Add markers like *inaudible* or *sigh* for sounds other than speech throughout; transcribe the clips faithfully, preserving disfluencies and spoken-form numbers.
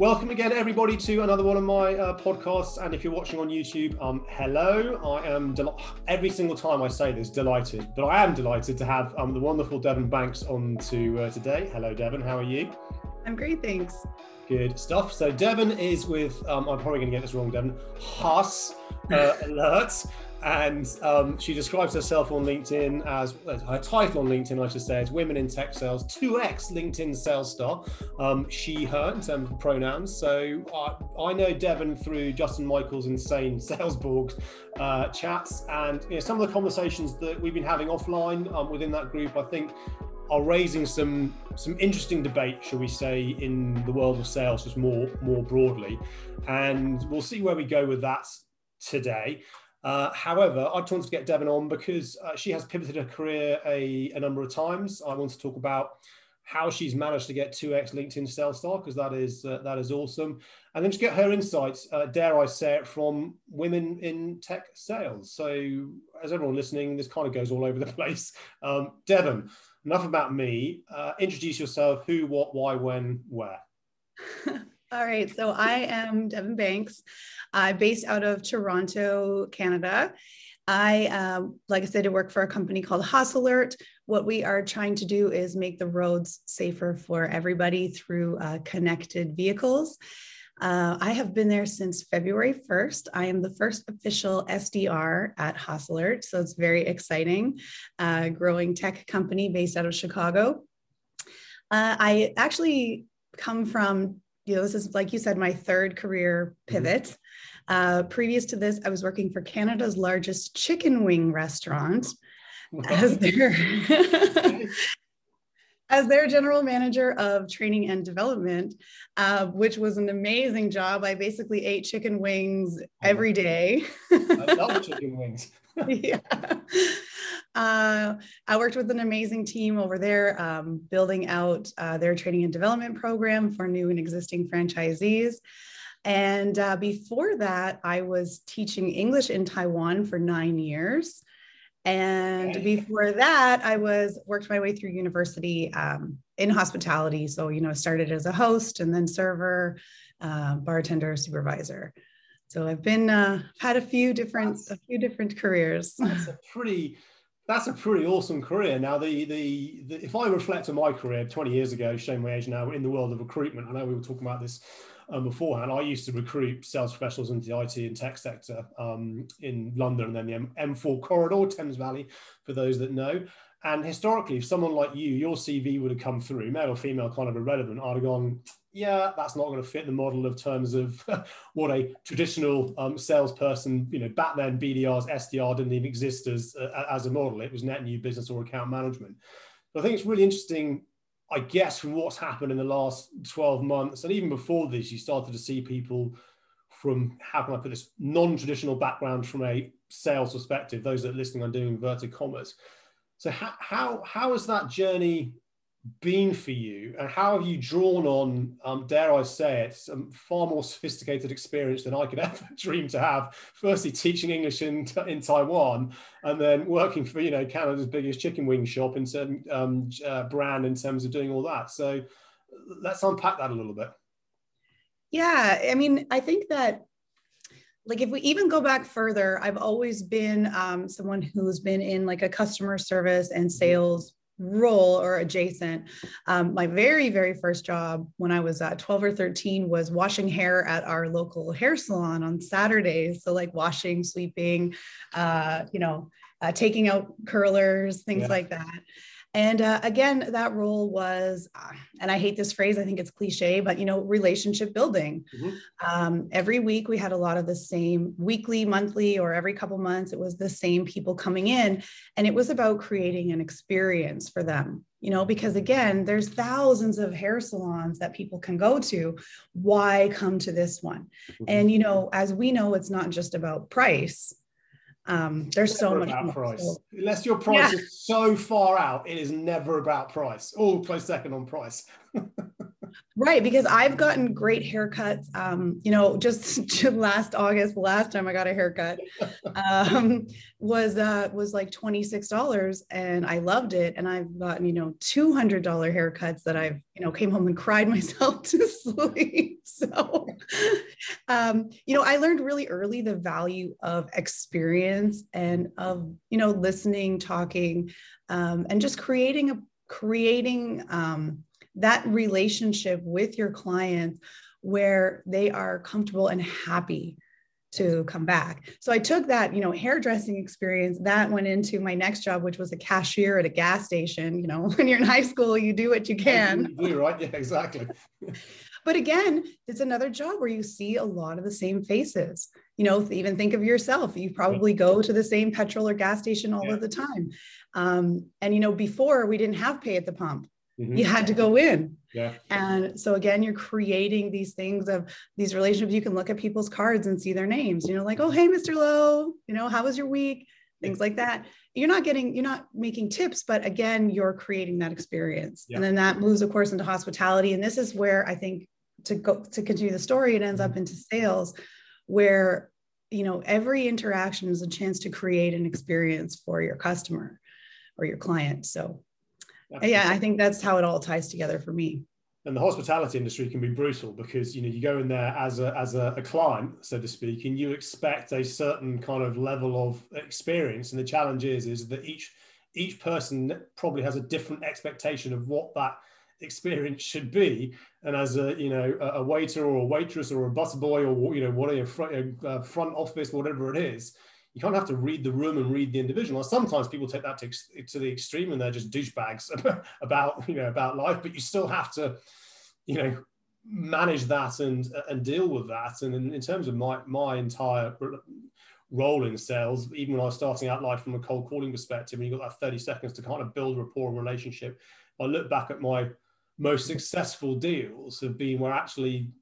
Welcome again, everybody, to another one of my uh, podcasts. And if you're watching on YouTube, um, hello. I am del- every single time I say this, delighted, but I am delighted to have um, the wonderful Devon Banks on to uh, today. Hello, Devon. How are you? I'm great, thanks. Good stuff. So Devon is with, um, I'm probably going to get this wrong, Devon, Haas uh, Alert. And um, she describes herself on LinkedIn as, as her title on LinkedIn, I should say, is Women in Tech Sales, two X LinkedIn Sales Star, um, she, her, in terms of pronouns. So I, I know Devon through Justin Michael's insane SalesBorgs uh, chats. And you know, some of the conversations that we've been having offline um, within that group, I think, are raising some some interesting debate, shall we say, in the world of sales, just more, more broadly. And we'll see where we go with that today. Uh, however, I wanted to get Devon on because uh, she has pivoted her career a, a number of times. I want to talk about how she's managed to get two X LinkedIn Sales Star, because that is uh, that is awesome. And then to get her insights, uh, dare I say it, from women in tech sales. So as everyone listening, this kind of goes all over the place. Um, Devon, enough about me. Uh, introduce yourself, who, what, why, when, where. All right, so I am Devon Banks. I'm based out of Toronto, Canada. I, um, like I said, I work for a company called Haas Alert. What we are trying to do is make the roads safer for everybody through uh, connected vehicles. Uh, I have been there since February first. I am the first official S D R at Haas Alert, so it's very exciting. Uh, growing tech company based out of Chicago. Uh, I actually come from You know, this is, like you said, my third career pivot. Uh, previous to this, I was working for Canada's largest chicken wing restaurant as their, as their general manager of training and development, uh, which was an amazing job. I basically ate chicken wings every day. I love chicken wings. Yeah. Uh, I worked with an amazing team over there, um, building out uh, their training and development program for new and existing franchisees. And uh, before that, I was teaching English in Taiwan for nine years. And before that, I was worked my way through university um, in hospitality. So, you know, started as a host and then server, uh, bartender, supervisor. So I've been uh, had a few different that's, a few different careers. That's a pretty that's a pretty awesome career. Now the, the the if I reflect on my career twenty years ago, showing my age now, in the world of recruitment, I know we were talking about this um, beforehand. I used to recruit sales professionals into the I T and tech sector um, in London and then the M- M4 corridor, Thames Valley, for those that know. And historically, if someone like you, your C V would have come through, male or female, kind of irrelevant, I'd have gone, yeah, that's not going to fit the model of terms of what a traditional um, salesperson, you know, back then B D Rs, S D R didn't even exist as, uh, as a model. It was net new business or account management. But I think it's really interesting, I guess, from what's happened in the last twelve months. And even before this, you started to see people from, how can I put this, non-traditional background from a sales perspective, those that are listening, I'm doing inverted commas. So how, how how has that journey been for you, and how have you drawn on, um, dare I say it, some far more sophisticated experience than I could ever dream to have? Firstly, teaching English in in Taiwan, and then working for, you know, Canada's biggest chicken wing shop in term, um, uh, brand in terms of doing all that. So let's unpack that a little bit. Yeah, I mean, I think that, like, if we even go back further, I've always been um, someone who's been in like a customer service and sales role or adjacent. Um, my very, very first job when I was uh, twelve or thirteen was washing hair at our local hair salon on Saturdays. So like washing, sweeping, uh, you know, uh, taking out curlers, things yeah. like that. And uh, again, that role was, uh, and I hate this phrase, I think it's cliche, but, you know, relationship building. Mm-hmm. Um, every week we had a lot of the same weekly, monthly, or every couple months, it was the same people coming in. And it was about creating an experience for them, you know, because again, there's thousands of hair salons that people can go to. Why come to this one? Mm-hmm. And, you know, as we know, it's not just about price. Um, there's it's so much about price. So, unless your price yeah. is so far out, it is never about price. Oh, close second on price. Right, because I've gotten great haircuts. Um, you know, just last August, the last time I got a haircut, um, was uh, was like twenty-six dollars, and I loved it. And I've gotten, you know, two hundred dollars haircuts that I've, you know, came home and cried myself to sleep. So, um, you know, I learned really early the value of experience and of, you know, listening, talking, um, and just creating a creating um, that relationship with your clients where they are comfortable and happy to come back. So I took that, you know, hairdressing experience that went into my next job, which was a cashier at a gas station. You know, when you're in high school, you do what you can. You're right. Yeah, exactly. But again, it's another job where you see a lot of the same faces. You know, even think of yourself. You probably go to the same petrol or gas station all yeah. of the time. Um, and you know, before we didn't have pay at the pump. Mm-hmm. You had to go in. Yeah. And so again, you're creating these things of these relationships. You can look at people's cards and see their names, you know, like, oh, hey, Mister Lowe, you know, how was your week? Things like that. You're not getting, you're not making tips, but again, you're creating that experience. Yeah. And then that moves, of course, into hospitality. And this is where I think to go to continue the story, it ends up into sales where, you know, every interaction is a chance to create an experience for your customer or your client. So Absolutely. Yeah, I think that's how it all ties together for me. And the hospitality industry can be brutal because, you know, you go in there as a as a, a client, so to speak, and you expect a certain kind of level of experience. And the challenge is, is that each each person probably has a different expectation of what that experience should be. And as a, you know, a, a waiter or a waitress or a busboy or, you know, whatever front, uh, front office, whatever it is, you can't have to read the room and read the individual. Now, sometimes people take that to, ex- to the extreme and they're just douchebags about, you know, about life, but you still have to, you know, manage that and and deal with that. And in, in terms of my my entire role in sales, even when I was starting out life from a cold calling perspective, and you've got that thirty seconds to kind of build rapport and relationship, I look back at my most successful deals have been where actually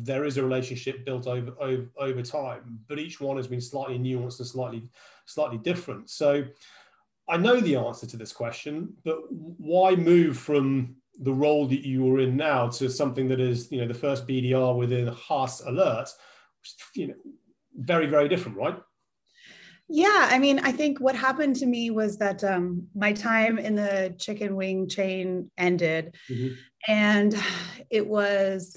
there is a relationship built over, over over time, but each one has been slightly nuanced and slightly slightly different. So I know the answer to this question, but why move from the role that you were in now to something that is, you know, the first B D R within Haas Alert, which is, you know, very, very different, right? Yeah, I mean, I think what happened to me was that um, my time in the chicken wing chain ended, mm-hmm. and it was...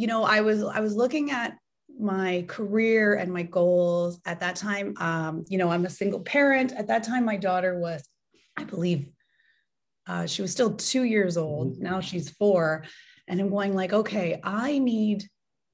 You know, I was I was looking at my career and my goals at that time. Um, you know, I'm a single parent. At that time, my daughter was, I believe, uh, she was still two years old. Now she's four. And I'm going like, okay, I need,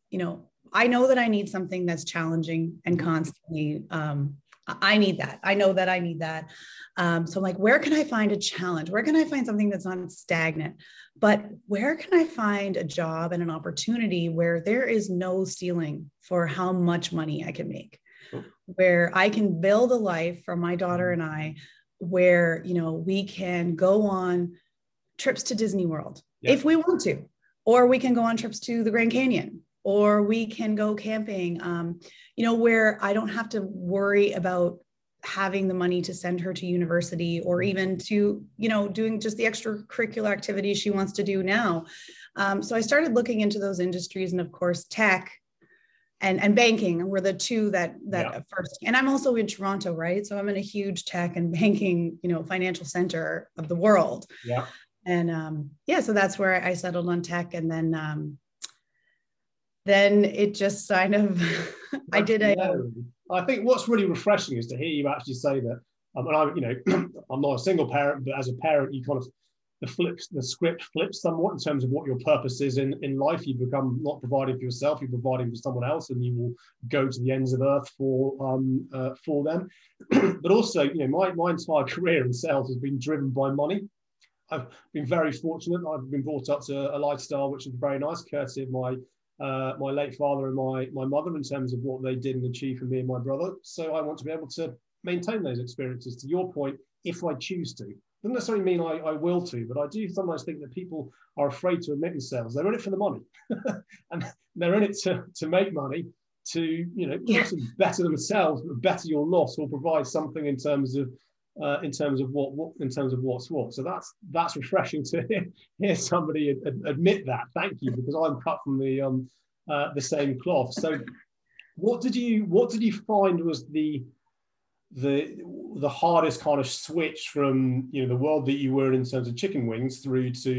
you know, I know that I need something that's challenging and constantly, um, I need that. I know that I need that. Um, so I'm like, where can I find a challenge? Where can I find something that's not stagnant? But where can I find a job and an opportunity where there is no ceiling for how much money I can make, oh. where I can build a life for my daughter and I, where, you know, we can go on trips to Disney World yeah. if we want to, or we can go on trips to the Grand Canyon, or we can go camping, um, you know, where I don't have to worry about having the money to send her to university or even to, you know, doing just the extracurricular activities she wants to do now. Um, so I started looking into those industries, and of course, tech and, and banking were the two that, that yeah. first, and I'm also in Toronto, right? So I'm in a huge tech and banking, you know, financial center of the world. Yeah. And um, yeah, so that's where I settled on tech. And then, um, then it just kind of, I did a... I think what's really refreshing is to hear you actually say that, um, and I'm, you know, I'm not a single parent, but as a parent, you kind of, the flips, the script flips somewhat in terms of what your purpose is in, in life. You become not providing for yourself, you're providing for someone else, and you will go to the ends of earth for um uh, for them. But also, you know, my, my entire career in sales has been driven by money. I've been very fortunate. I've been brought up to a lifestyle which is very nice, courtesy of my Uh, my late father and my my mother in terms of what they did and achieved for me and my brother. So I want to be able to maintain those experiences, to your point, if I choose to. Doesn't necessarily mean I, I will to, but I do sometimes think that people are afraid to admit themselves. They're in it for the money. And they're in it to, to make money, to, you know, yeah. better themselves, but better your lot or provide something in terms of uh, in terms of what, what in terms of what's what. So that's that's refreshing to hear, hear somebody ad, ad, admit that. Thank you, because I'm cut from the um uh, the same cloth. So what did you what did you find was the the the hardest kind of switch from, you know, the world that you were in in terms of chicken wings through to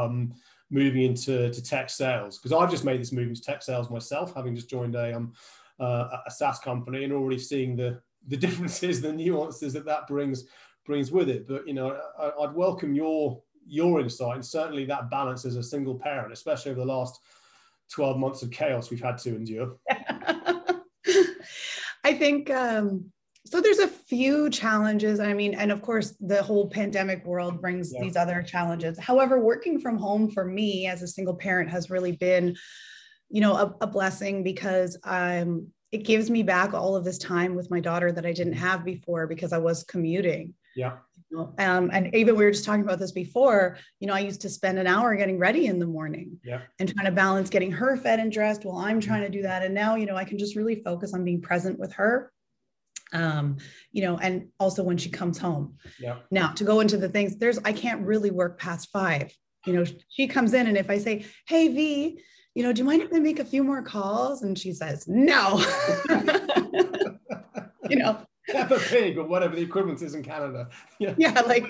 um moving into to tech sales, because I've just made this move into tech sales myself, having just joined a um uh, a SaaS company and already seeing the the differences, the nuances that that brings brings with it. But you know, I, I'd welcome your your insight, and certainly that balance as a single parent, especially over the last twelve months of chaos we've had to endure. I think um so there's a few challenges. I mean, and of course, the whole pandemic world brings yeah. these other challenges. However, working from home for me as a single parent has really been, you know, a, a blessing, because um, it gives me back all of this time with my daughter that I didn't have before because I was commuting. Yeah. Um, and even we were just talking about this before, you know, I used to spend an hour getting ready in the morning yeah. and trying to balance getting her fed and dressed while I'm trying to do that. And now, you know, I can just really focus on being present with her. Um, you know, and also when she comes home. Yeah. Now to go into the things, there's, I can't really work past five, you know, she comes in and if I say, hey V, you know, do you mind if I make a few more calls? And she says, no, you know, Peppa Pig or whatever the equivalent is in Canada. Yeah. yeah like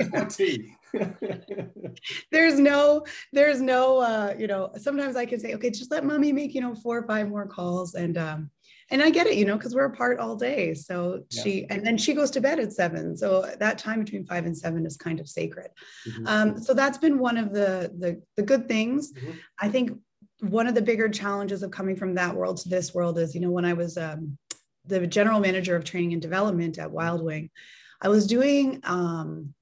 there's no, there's no, uh, you know, sometimes I can say, okay, just let mommy make, you know, four or five more calls. And, um, And I get it, you know, because we're apart all day. So yeah. she, and then she goes to bed at seven. So that time between five and seven is kind of sacred. Mm-hmm. Um, so that's been one of the, the, the good things. Mm-hmm. I think one of the bigger challenges of coming from that world to this world is, you know, when I was um, the general manager of training and development at Wild Wing, I was doing um,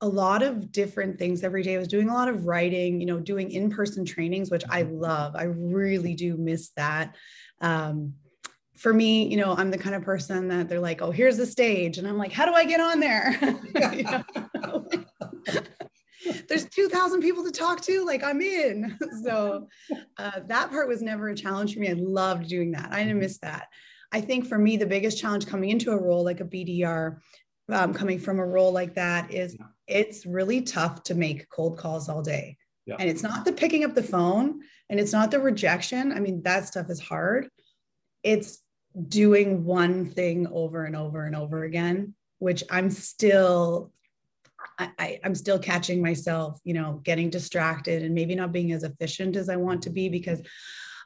a lot of different things every day. I was doing a lot of writing, you know, doing in-person trainings, which I love. I really do miss that. Um, For me, you know, I'm the kind of person that they're like, oh, here's the stage. And I'm like, how do I get on there? You know? *laughs* There's two thousand people to talk to, like I'm in. So uh, that part was never a challenge for me. I loved doing that. I didn't miss that. I think for me, the biggest challenge coming into a role like a B D R, um, coming from a role like that is it's really tough to make cold calls all day. Yeah. And it's not the picking up the phone and it's not the rejection. I mean, that stuff is hard. It's doing one thing over and over and over again, which I'm still, I, I, I'm still catching myself, you know, getting distracted and maybe not being as efficient as I want to be, because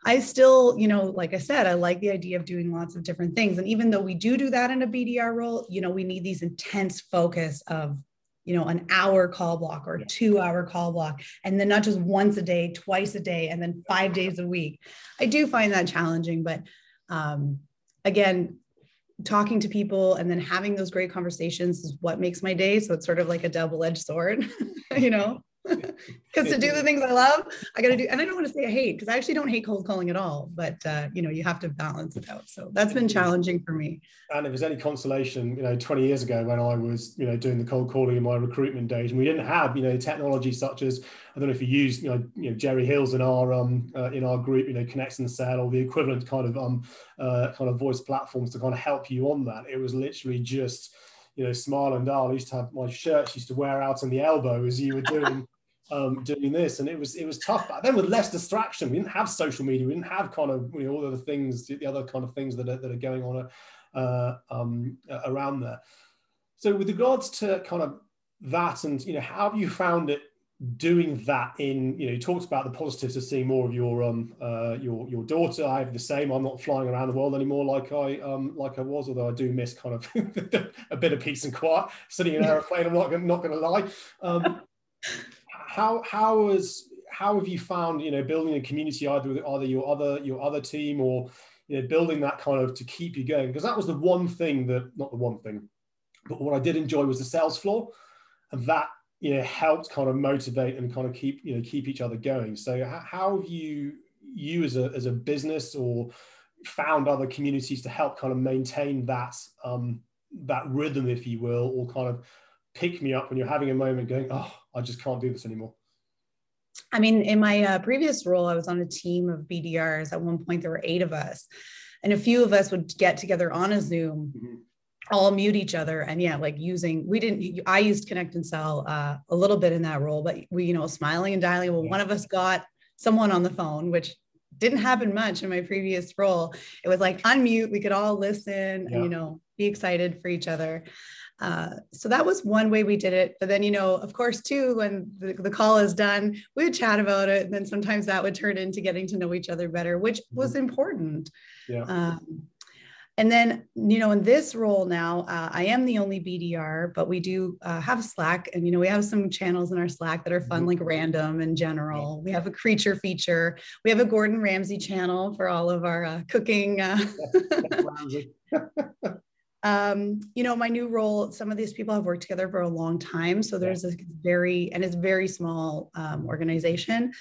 I still, you know, like I said, I like the idea of doing lots of different things. And even though we do do that in a B D R role, you know, we need these intense focus of, you know, an hour call block or two hour call block, and then not just once a day, twice a day, and then five days a week. I do find that challenging, but Um, again, talking to people and then having those great conversations is what makes my day. So it's sort of like a double-edged sword, you know, because to do the things I love, I got to do, and I don't want to say I hate, because I actually don't hate cold calling at all, but uh, you know, you have to balance it out. So that's been challenging for me. And if there's any consolation, you know, twenty years ago when I was, you know, doing the cold calling in my recruitment days, and we didn't have, you know, technology such as, I don't know if you use, you know, you know Jerry Hill's in our um uh, in our group, you know, Connects and Sell, or the equivalent kind of um uh, kind of voice platforms to kind of help you on that. It was literally just, you know, smile and dial. I used to have my shirts used to wear out on the elbow as you were doing um doing this, and it was it was tough back then with less distraction. We didn't have social media. We didn't have kind of, you know, all of the things, the other kind of things that are, that are going on uh, um around there. So with regards to kind of that, and you know, how have you found it? Doing that in, you know, you talked about the positives of seeing more of your um uh your your daughter. I have the same. I'm not flying around the world anymore like I um like I was, although I do miss kind of a bit of peace and quiet sitting in an airplane. I'm not gonna, not going to lie. Um, how how is how have you found, you know, building a community either with either your other your other team or, you know, building that kind of to keep you going? Because that was the one thing that not the one thing, but what I did enjoy was the sales floor, and that, you know, helped kind of motivate and kind of keep, you know, keep each other going. So how have you, you as a, as a business or found other communities to help kind of maintain that, um, that rhythm, if you will, or kind of pick me up when you're having a moment going, oh, I just can't do this anymore? I mean, in my uh, previous role, I was on a team of B D Rs. At one point, there were eight of us, and a few of us would get together on a Zoom, mm-hmm. all mute each other. And yeah, like using, we didn't, I used Connect and Sell uh, a little bit in that role, but we, you know, smiling and dialing. Well, yeah. One of us got someone on the phone, which didn't happen much in my previous role. It was like unmute, we could all listen, yeah. and, you know, be excited for each other. Uh, so that was one way we did it. But then, you know, of course, too, when the, the call is done, we would chat about it. And then sometimes that would turn into getting to know each other better, which mm-hmm. was important. Yeah. Um, and then, you know, in this role now, uh, I am the only B D R, but we do uh, have Slack. And, you know, we have some channels in our Slack that are fun, mm-hmm. like random and general. We have a creature feature. We have a Gordon Ramsay channel for all of our uh, cooking. Uh, um, you know, my new role, some of these people have worked together for a long time. So there's a very, and it's very small um, organization.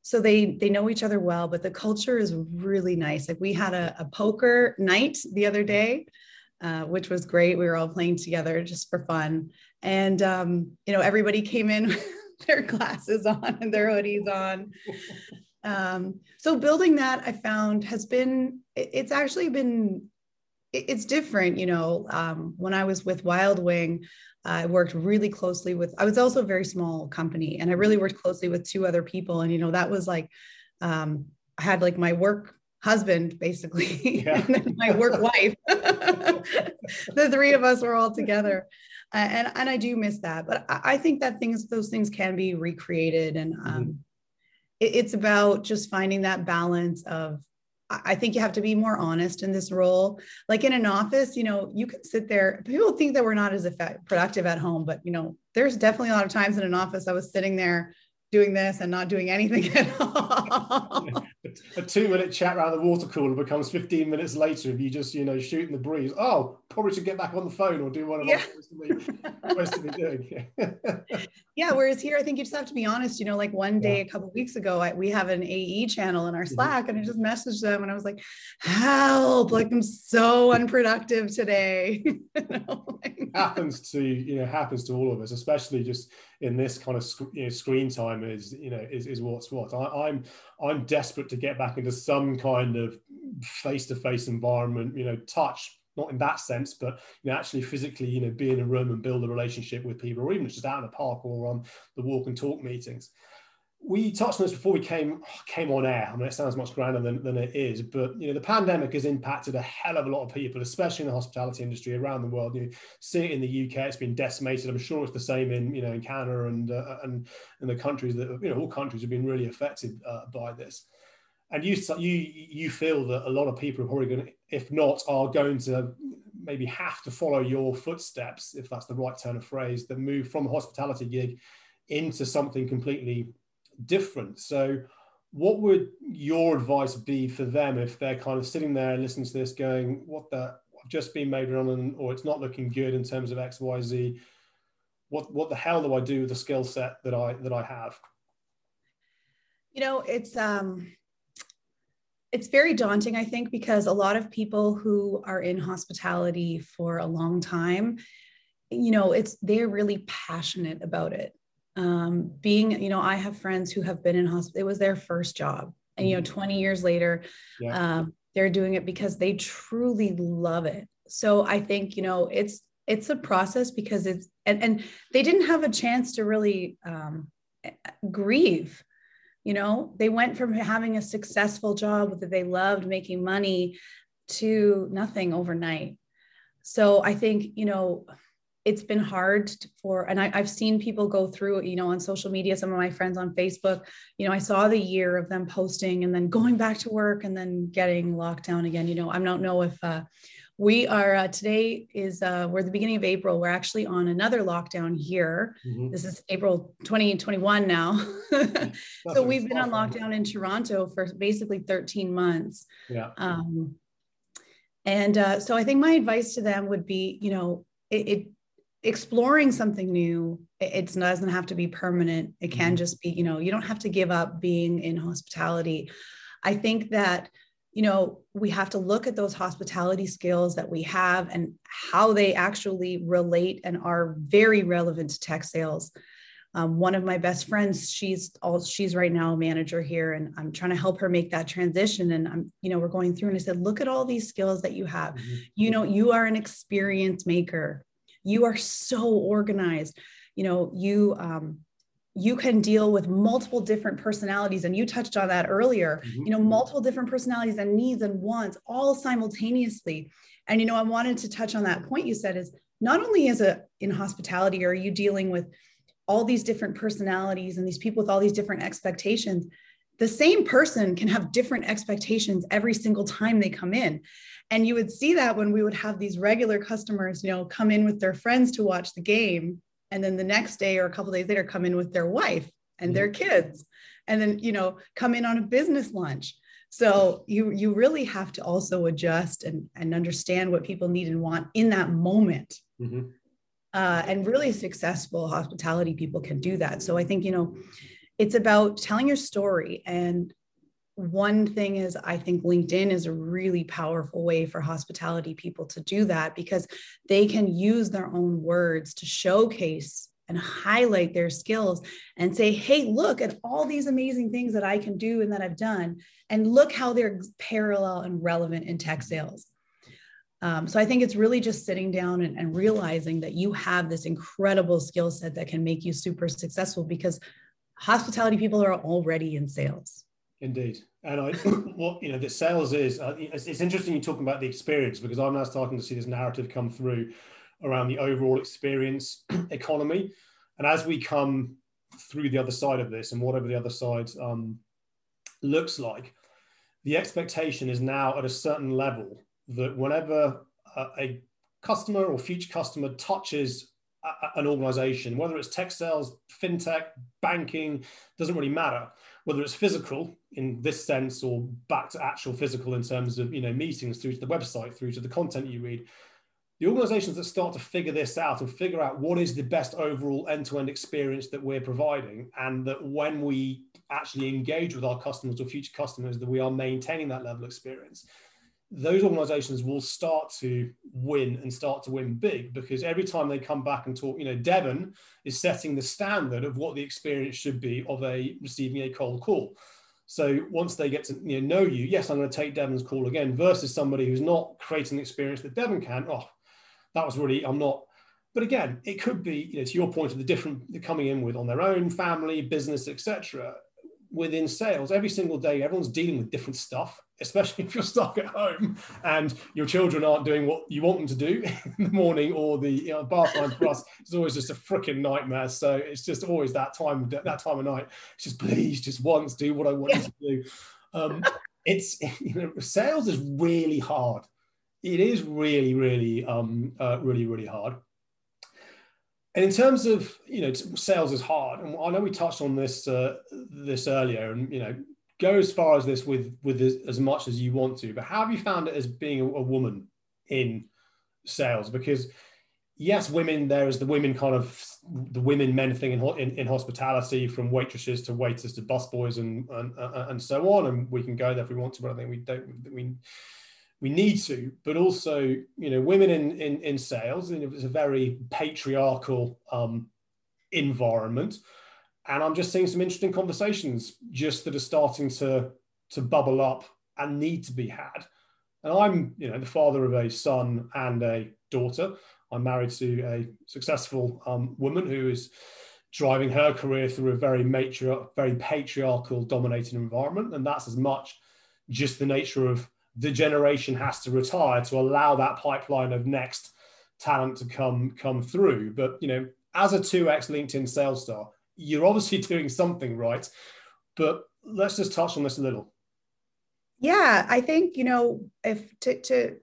So they they know each other well, but the culture is really nice. Like we had a, a poker night the other day, uh, which was great. We were all playing together just for fun. And, um, you know, everybody came in with their glasses on and their hoodies on. Um, so building that, I found has been, it, it's actually been, it, it's different. You know, um, when I was with Wild Wing, I worked really closely with, I was also a very small company, and I really worked closely with two other people. And, you know, that was like, um, I had like my work husband, basically, yeah. and then my work wife. The three of us were all together. Uh, and, and I do miss that. But I, I think that things, those things can be recreated. And um, mm-hmm. it, it's about just finding that balance of, I think you have to be more honest in this role. Like in an office, you know, you can sit there. People think that we're not as effective, productive at home, but you know, there's definitely a lot of times in an office I was sitting there doing this and not doing anything at all. A two-minute chat around the water cooler becomes fifteen minutes later if you just, you know, shooting the breeze. Oh, probably should get back on the phone or do what I'm yeah. supposed to be doing. Yeah. yeah. Whereas here, I think you just have to be honest. You know, like one day yeah. a couple of weeks ago, I, we have an A E channel in our Slack, mm-hmm. and I just messaged them, and I was like, "Help! Like I'm so unproductive today." You know, like, happens to you know happens to all of us, especially just in this kind of sc- you know, screen time is you know is is what's what. I, I'm I'm desperate to get back into some kind of face-to-face environment, you know, touch, not in that sense, but you know, actually physically, you know, be in a room and build a relationship with people, or even just out in a park or on the walk and talk meetings. We touched on this before we came came on air. I mean, it sounds much grander than, than it is, but you know, the pandemic has impacted a hell of a lot of people, especially in the hospitality industry around the world. You see it in the U K; it's been decimated. I'm sure it's the same in you know in Canada and uh, and and the countries that you know all countries have been really affected uh, by this. And you you you feel that a lot of people are probably going to, if not, are going to maybe have to follow your footsteps, if that's the right turn of phrase, that move from a hospitality gig into something completely different. So what would your advice be for them if they're kind of sitting there and listening to this going, what the, I've just been made redundant, or it's not looking good in terms of X, Y, Z. What, what the hell do I do with the skill set that I, that I have? You know, it's, um, it's very daunting, I think, because a lot of people who are in hospitality for a long time, you know, it's, they're really passionate about it. Um, being, you know, I have friends who have been in hospital, it was their first job. And, you know, twenty years later, yeah. um, they're doing it because they truly love it. So I think, you know, it's, it's a process because it's, and, and they didn't have a chance to really, um, grieve, you know, they went from having a successful job that they loved, making money, to nothing overnight. So I think, you know, it's been hard for, and I, I've seen people go through, you know, on social media, some of my friends on Facebook, you know, I saw the year of them posting and then going back to work and then getting locked down again. You know, I don't know if uh, we are, uh, today is, uh, we're the beginning of April. We're actually on another lockdown here. Mm-hmm. This is April twenty twenty-one now. So we've been on lockdown in Toronto for basically thirteen months. Yeah. Um, and uh, so I think my advice to them would be, you know, it, it exploring something new. It doesn't have to be permanent. It can just be, you know, you don't have to give up being in hospitality. I think that, you know, we have to look at those hospitality skills that we have and how they actually relate and are very relevant to tech sales. Um, one of my best friends, she's all, she's right now a manager here, and I'm trying to help her make that transition. And I'm, you know, we're going through, and I said, look at all these skills that you have. Mm-hmm. You know, you are an experience maker. You are so organized, you know, you, um, you can deal with multiple different personalities, and you touched on that earlier, mm-hmm. you know, multiple different personalities and needs and wants all simultaneously. And, you know, I wanted to touch on that point you said is not only as a in hospitality are you dealing with all these different personalities and these people with all these different expectations, the same person can have different expectations every single time they come in. And you would see that when we would have these regular customers, you know, come in with their friends to watch the game. And then the next day or a couple of days later, come in with their wife and their kids, and then, you know, come in on a business lunch. So you, you really have to also adjust and, and understand what people need and want in that moment. Mm-hmm. Uh, and really successful hospitality people can do that. So I think, you know, it's about telling your story. And one thing is, I think LinkedIn is a really powerful way for hospitality people to do that, because they can use their own words to showcase and highlight their skills and say, hey, look at all these amazing things that I can do and that I've done. And look how they're parallel and relevant in tech sales. Um, so I think it's really just sitting down and, and realizing that you have this incredible skill set that can make you super successful, because hospitality people are already in sales. Indeed. And I, what you know, the sales is, uh, it's, it's interesting you're talking about the experience, because I'm now starting to see this narrative come through around the overall experience economy. And as we come through the other side of this, and whatever the other side um, looks like, the expectation is now at a certain level that whenever a, a customer or future customer touches a, an organization, whether it's tech sales, fintech, banking, doesn't really matter, whether it's physical in this sense or back to actual physical in terms of, you know, meetings through to the website, through to the content you read, the organizations that start to figure this out and figure out what is the best overall end-to-end experience that we're providing, and that when we actually engage with our customers or future customers, that we are maintaining that level of experience, those organizations will start to win and start to win big, because every time they come back and talk, you know, Devon is setting the standard of what the experience should be of a receiving a cold call. So once they get to you know, know you, yes, I'm going to take Devon's call again, versus somebody who's not creating the experience that Devon can. Oh, that was really, I'm not. But again, it could be, you know, to your point of the different, they're coming in with on their own, family, business, et cetera. Within sales, every single day, everyone's dealing with different stuff, especially if you're stuck at home and your children aren't doing what you want them to do in the morning, or the you know, bath time for us is always just a freaking nightmare. So it's just always that time, that time of night. It's just please, just once, do what I want you to do. Um, it's you know, sales is really hard. It is really, really, um, uh, really, really hard. And in terms of, you know, sales is hard, and I know we touched on this uh, this earlier, and, you know, go as far as this with, with as, as much as you want to, but how have you found it as being a, a woman in sales? Because yes, women, there is the women kind of, the women men thing in in, in hospitality, from waitresses to waiters to busboys and, and and so on, and we can go there if we want to, but I think we don't, we We need to, but also, you know, women in, in, in sales, and it was a very patriarchal um, environment. And I'm just seeing some interesting conversations just that are starting to, to bubble up and need to be had. And I'm, you know, the father of a son and a daughter. I'm married to a successful um, woman who is driving her career through a very matri- very patriarchal dominated environment. And that's as much just the nature of the generation has to retire to allow that pipeline of next talent to come come through. But, you know, as a two X LinkedIn sales star, you're obviously doing something right. But let's just touch on this a little. Yeah, I think, you know, if to, to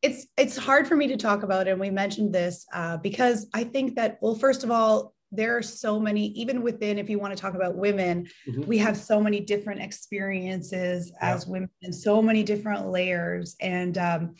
it's it's hard for me to talk about, and we mentioned this uh, because I think that, well, first of all, there are so many, even within, if you want to talk about women, mm-hmm. we have so many different experiences yeah. as women, and so many different layers. And, um,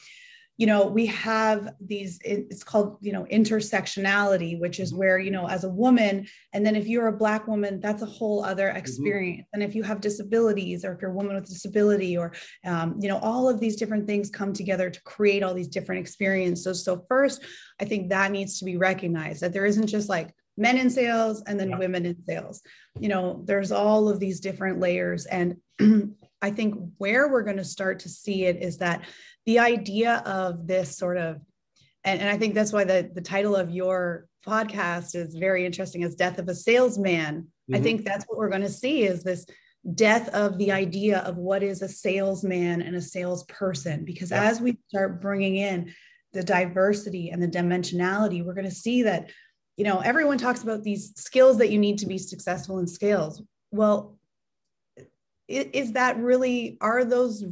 you know, we have these, it's called, you know, intersectionality, which is where, you know, as a woman, and then if you're a Black woman, that's a whole other experience. Mm-hmm. And if you have disabilities, or if you're a woman with disability, or, um, you know, all of these different things come together to create all these different experiences. So, so first, I think that needs to be recognized, that there isn't just like men in sales and then yeah. women in sales. You know, there's all of these different layers. And I think where we're going to start to see it is that the idea of this sort of, and, and I think that's why the, the title of your podcast is very interesting, as Death of a Salesman. Mm-hmm. I think that's what we're going to see, is this death of the idea of what is a salesman and a salesperson, because yeah. as we start bringing in the diversity and the dimensionality, we're going to see that, you know, everyone talks about these skills that you need to be successful in sales. Well, is that really, are those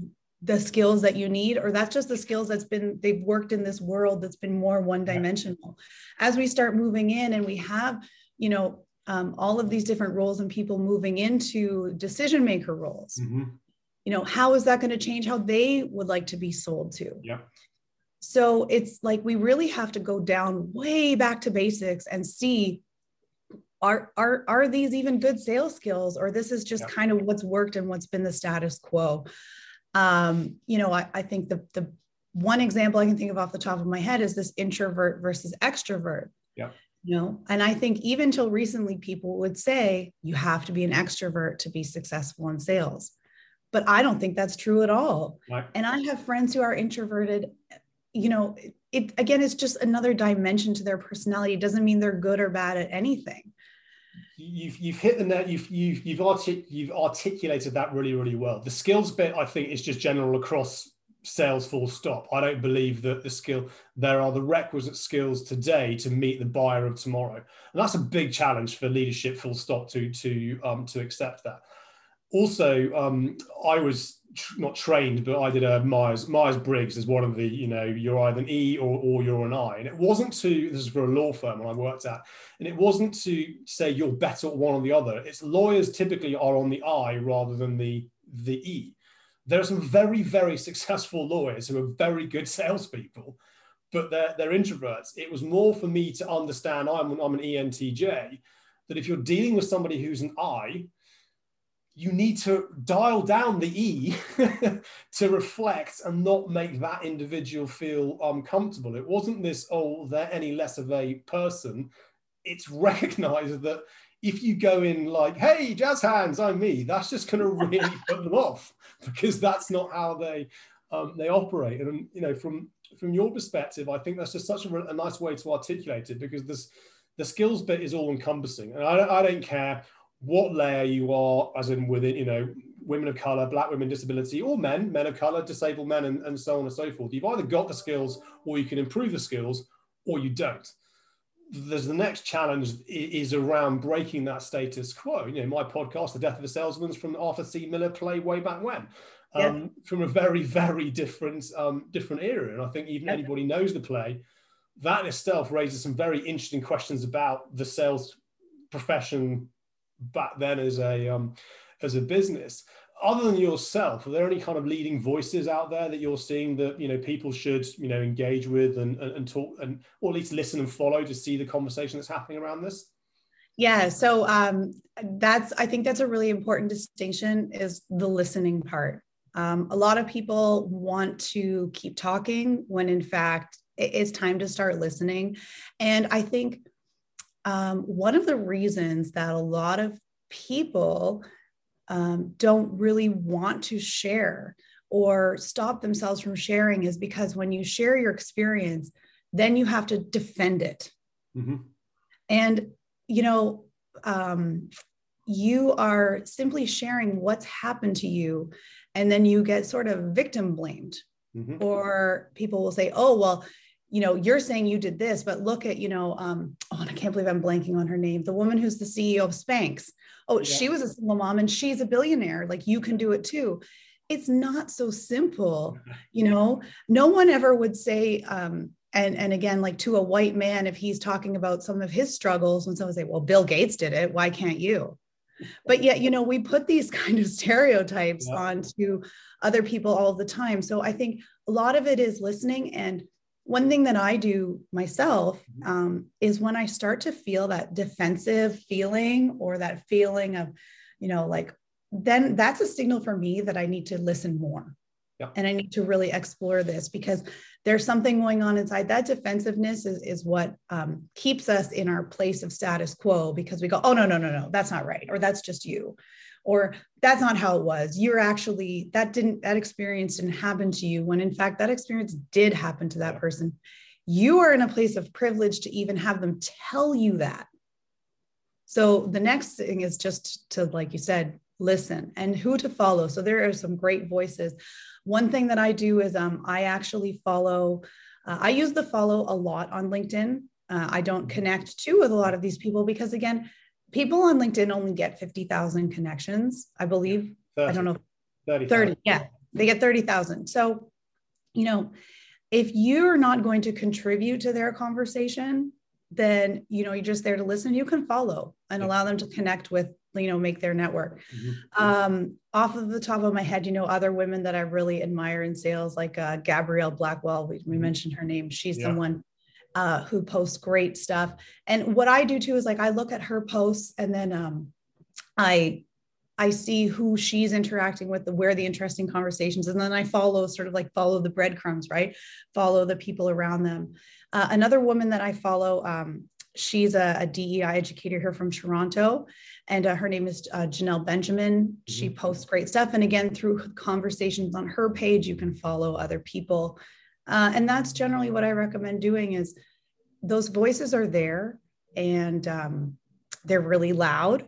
the skills that you need, or that's just the skills that's been, they've worked in this world that's been more one dimensional? As we start moving in and we have, you know, um, all of these different roles and people moving into decision maker roles, mm-hmm. you know, how is that going to change how they would like to be sold to? Yeah. So it's like, we really have to go down way back to basics and see, Are are are these even good sales skills, or this is just yeah. kind of what's worked and what's been the status quo? Um, you know, I, I think the the one example I can think of off the top of my head is this introvert versus extrovert. Yeah. You know, and I think even till recently, people would say you have to be an extrovert to be successful in sales, but I don't think that's true at all. Right. And I have friends who are introverted. You know, it again, it's just another dimension to their personality. It doesn't mean they're good or bad at anything. You've you've hit the net. You've you've you've, artic- you've articulated that really really well. The skills bit, I think, is just general across sales. Full stop. I don't believe that the skill there are the requisite skills today to meet the buyer of tomorrow, and that's a big challenge for leadership. Full stop. To to um to accept that. Also, um, I was tr- not trained, but I did a Myers Myers Briggs as one of the, you know, you're either an E or, or you're an I. And it wasn't to, this is for a law firm when I worked at, and it wasn't to say you're better at one or the other. It's lawyers typically are on the I rather than the the E. There are some very, very successful lawyers who are very good salespeople, but they're, they're introverts. It was more for me to understand, I'm, I'm an E N T J, that if you're dealing with somebody who's an I, you need to dial down the E to reflect and not make that individual feel uncomfortable. It wasn't this, oh, they're any less of a person. It's recognized that if you go in like, hey, jazz hands, I'm me, that's just going to really put them off, because that's not how they um, they operate. And, you know, from, from your perspective, I think that's just such a, a nice way to articulate it, because this, the skills bit is all encompassing. And I don't, I don't care what layer you are, as in within, you know, women of color, black women, disability, or men, men of color, disabled men, and, and so on and so forth. You've either got the skills, or you can improve the skills, or you don't. There's the next challenge is around breaking that status quo. You know, my podcast, The Death of a Salesman, is from Arthur C. Miller play way back when, yeah. um, from a very, very different, um, different era. And I think even yeah. anybody knows the play. That itself raises some very interesting questions about the sales profession back then as a um, as a business. Other than yourself, are there any kind of leading voices out there that you're seeing that, you know, people should, you know, engage with and, and, and talk and, or at least listen and follow to see the conversation that's happening around this? Yeah, so um, that's, I think that's a really important distinction, is the listening part. Um, a lot of people want to keep talking when in fact it's time to start listening. And I think Um, one of the reasons that a lot of people um, don't really want to share or stop themselves from sharing is because when you share your experience, then you have to defend it. Mm-hmm. And, you know, um, you are simply sharing what's happened to you, and then you get sort of victim blamed. Mm-hmm. Or people will say, oh, well, you know, you're saying you did this, but look at, you know, um, oh, and I can't believe I'm blanking on her name. The woman who's the C E O of Spanx. Oh, yeah. She was a single mom and she's a billionaire. Like, you can do it too. It's not so simple. You know, no one ever would say, um, and, and again, like to a white man, if he's talking about some of his struggles, when someone say, well, Bill Gates did it, why can't you? But yet, you know, we put these kind of stereotypes yeah. onto other people all the time. So I think a lot of it is listening. And one thing that I do myself um, is when I start to feel that defensive feeling or that feeling of, you know, like, then that's a signal for me that I need to listen more. Yeah. And I need to really explore this, because there's something going on inside. That defensiveness is, is what um, keeps us in our place of status quo, because we go, oh, no, no, no, no, that's not right. Or that's just you. Or that's not how it was. You're actually, that didn't, that experience didn't happen to you, when in fact that experience did happen to that person. You are in a place of privilege to even have them tell you that. So the next thing is just to, like you said, listen, and who to follow. So there are some great voices. One thing that I do is um, I actually follow Uh, I use the follow a lot on LinkedIn. Uh, I don't connect to with a lot of these people because, again, people on LinkedIn only get fifty thousand connections, I believe. thirty, I don't know. thirty, thirty yeah. They get thirty thousand. So, you know, if you're not going to contribute to their conversation, then, you know, you're just there to listen. You can follow and allow them to connect with, you know, make their network. Mm-hmm. Um, off of the top of my head, you know, other women that I really admire in sales, like uh, Gabrielle Blackwell, we, we mentioned her name. She's yeah. someone uh, who posts great stuff. And what I do too is like, I look at her posts and then um, I, I see who she's interacting with, the, where the interesting conversations, and then I follow sort of like follow the breadcrumbs, right? Follow the people around them. Uh, another woman that I follow, um, she's a, a D E I educator here from Toronto, and uh, her name is uh, Janelle Benjamin. She mm-hmm. posts great stuff. And again, through conversations on her page, you can follow other people. Uh, and that's generally what I recommend doing is those voices are there and um, they're really loud.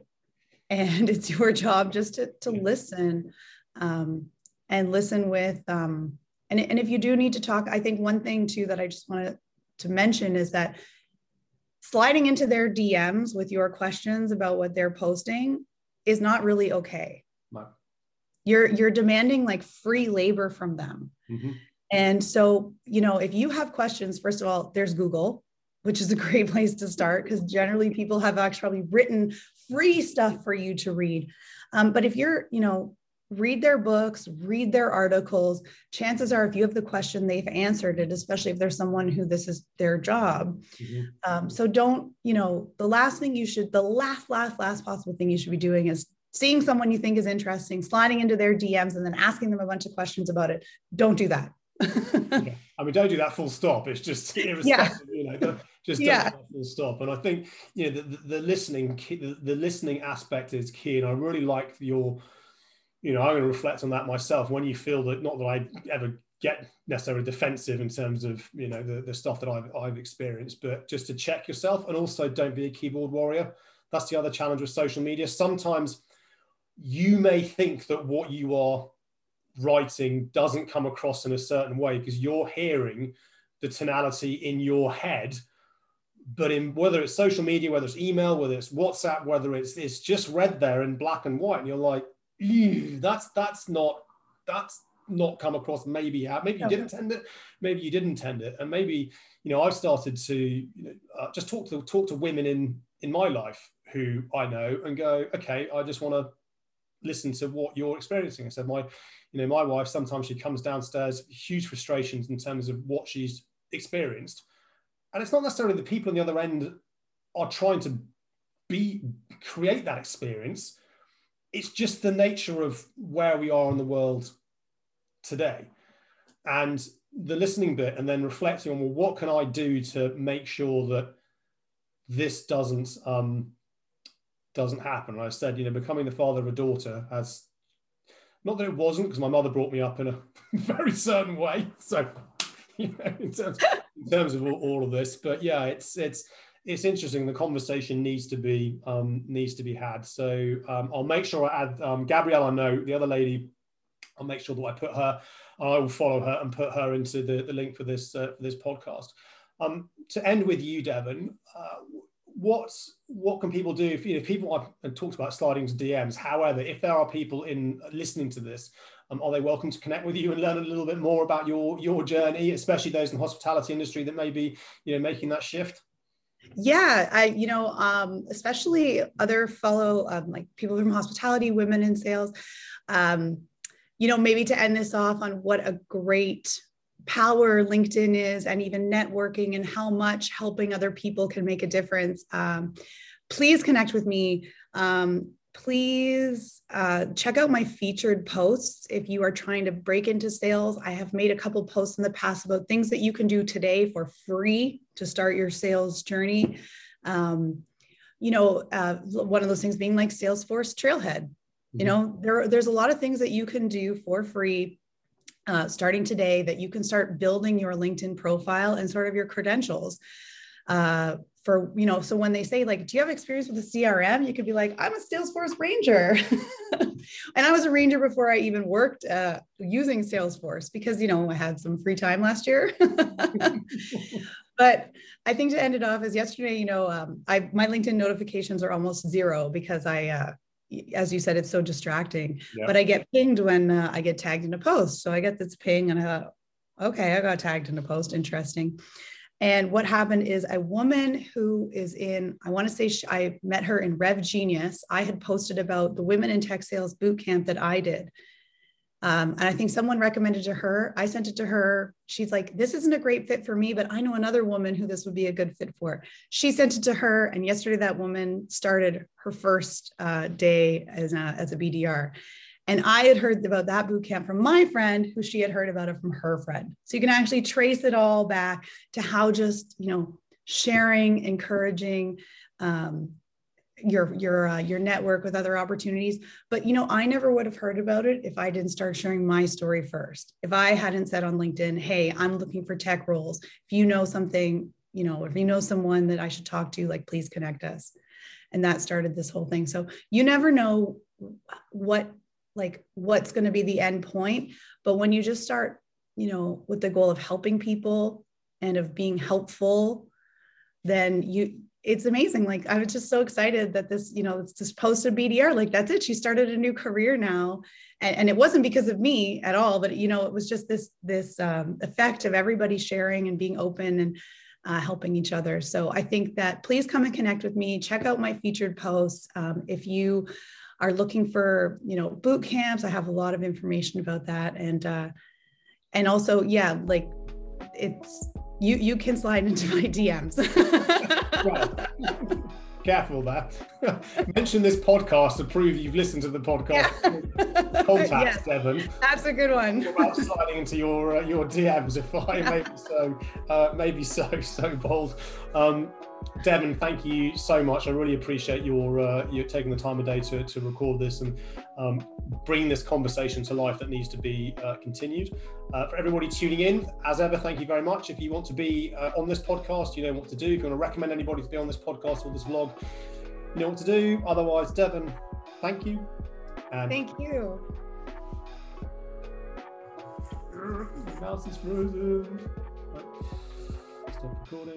And it's your job just to, to listen um, and listen with, um, and, and if you do need to talk, I think one thing too, that I just wanted to mention is that sliding into their D Ms with your questions about what they're posting is not really okay. No. You're, you're demanding like free labor from them. Mm-hmm. And so, you know, if you have questions, first of all, there's Google, which is a great place to start because generally people have actually written free stuff for you to read. Um, but if you're, you know, read their books, read their articles, chances are if you have the question, they've answered it, especially if there's someone who this is their job. Mm-hmm. Um, so don't, you know, the last thing you should, the last, last, last possible thing you should be doing is seeing someone you think is interesting, sliding into their D Ms and then asking them a bunch of questions about it. Don't do that. Yeah. I mean, don't do that full stop. It's just irrespective, yeah. you know, the, just don't yeah. do that full stop. And I think, you know, the, the listening, the, the listening aspect is key. And I really like your, you know, I'm going to reflect on that myself. When you feel that, not that I ever get necessarily defensive in terms of, you know, the, the stuff that I've, I've experienced, but just to check yourself and also don't be a keyboard warrior. That's the other challenge with social media. Sometimes you may think that what you are writing doesn't come across in a certain way because you're hearing the tonality in your head, but in whether it's social media, whether it's email, whether it's WhatsApp, whether it's it's just read there in black and white, and you're like, ew, that's that's not that's not come across. Maybe maybe you didn't intend it, maybe you didn't intend it, and maybe you know I've started to you know, uh, just talk to talk to women in in my life who I know and go, okay, I just want to listen to what you're experiencing. I said, my, you know, my wife, sometimes she comes downstairs, huge frustrations in terms of what she's experienced. And it's not necessarily the people on the other end are trying to be, create that experience. It's just the nature of where we are in the world today. And the listening bit and then reflecting on, well, what can I do to make sure that this doesn't, um, doesn't happen. And I said, you know, becoming the father of a daughter has, not that it wasn't, because my mother brought me up in a very certain way. So, you know, in terms, in terms of all, all of this, but yeah, it's it's it's interesting. The conversation needs to be um, needs to be had. So um, I'll make sure I add um, Gabrielle. I know the other lady. I'll make sure that I put her. I will follow her and put her into the, the link for this uh, for this podcast. Um, to end with you, Devon. Uh, What, what can people do if, you know, if people have talked about sliding to D Ms? However, if there are people in listening to this, um, are they welcome to connect with you and learn a little bit more about your, your journey, especially those in the hospitality industry that may be, you know, making that shift? Yeah, I, you know, um, especially other fellow, um, like people from hospitality, women in sales, um, you know, maybe to end this off on what a great power LinkedIn is, and even networking and how much helping other people can make a difference. Um, please connect with me. Um, please uh, check out my featured posts. If you are trying to break into sales, I have made a couple posts in the past about things that you can do today for free to start your sales journey. Um, you know, uh, one of those things being like Salesforce Trailhead. Mm-hmm. You know, there, there's a lot of things that you can do for free Uh, starting today that you can start building your LinkedIn profile and sort of your credentials. uh, for, you know, so when they say like, do you have experience with a C R M? You could be like, I'm a Salesforce Ranger. And I was a Ranger before I even worked uh, using Salesforce because, you know, I had some free time last year. But I think to end it off is yesterday, you know, um, I, my LinkedIn notifications are almost zero because I, uh, as you said, it's so distracting, yeah. But I get pinged when uh, I get tagged in a post. So I get this ping and I thought, okay, I got tagged in a post. Interesting. And what happened is a woman who is in, I want to say she, I met her in Rev Genius. I had posted about the Women in Tech Sales Bootcamp that I did. Um, and I think someone recommended to her, I sent it to her. She's like, this isn't a great fit for me, but I know another woman who this would be a good fit for. She sent it to her. And yesterday that woman started her first uh, day as a, as a B D R. And I had heard about that bootcamp from my friend who she had heard about it from her friend. So you can actually trace it all back to how just, you know, sharing, encouraging, um, your, your, uh, your network with other opportunities. But, you know, I never would have heard about it if I didn't start sharing my story first. If I hadn't said on LinkedIn, hey, I'm looking for tech roles. If you know something, you know, if you know someone that I should talk to, like, please connect us. And that started this whole thing. So you never know what, like what's going to be the end point. But when you just start, you know, with the goal of helping people and of being helpful, then you, it's amazing. Like, I was just so excited that this, you know, it's just posted B D R, like that's it. She started a new career now. And, and it wasn't because of me at all, but you know, it was just this, this um, effect of everybody sharing and being open and uh, helping each other. So I think that please come and connect with me, check out my featured posts. Um, if you are looking for, you know, boot camps, I have a lot of information about that. And, uh, and also, yeah, like it's, you, you can slide into my D Ms. Well, careful there. Mention this podcast to prove you've listened to the podcast. Yeah. Contact yes. Devon. That's a good one. About sliding into your uh, your D Ms, if I yeah. maybe so, uh, maybe so, so bold. Um, Devon, thank you so much. I really appreciate your uh, your taking the time of day to, to record this and um, bring this conversation to life that needs to be uh, continued. Uh, for everybody tuning in, as ever, thank you very much. If you want to be uh, on this podcast, you know what to do. If you want to recommend anybody to be on this podcast or this vlog, you know what to do. Otherwise, Devon, thank you. And thank you. Mouse is frozen. Stop recording.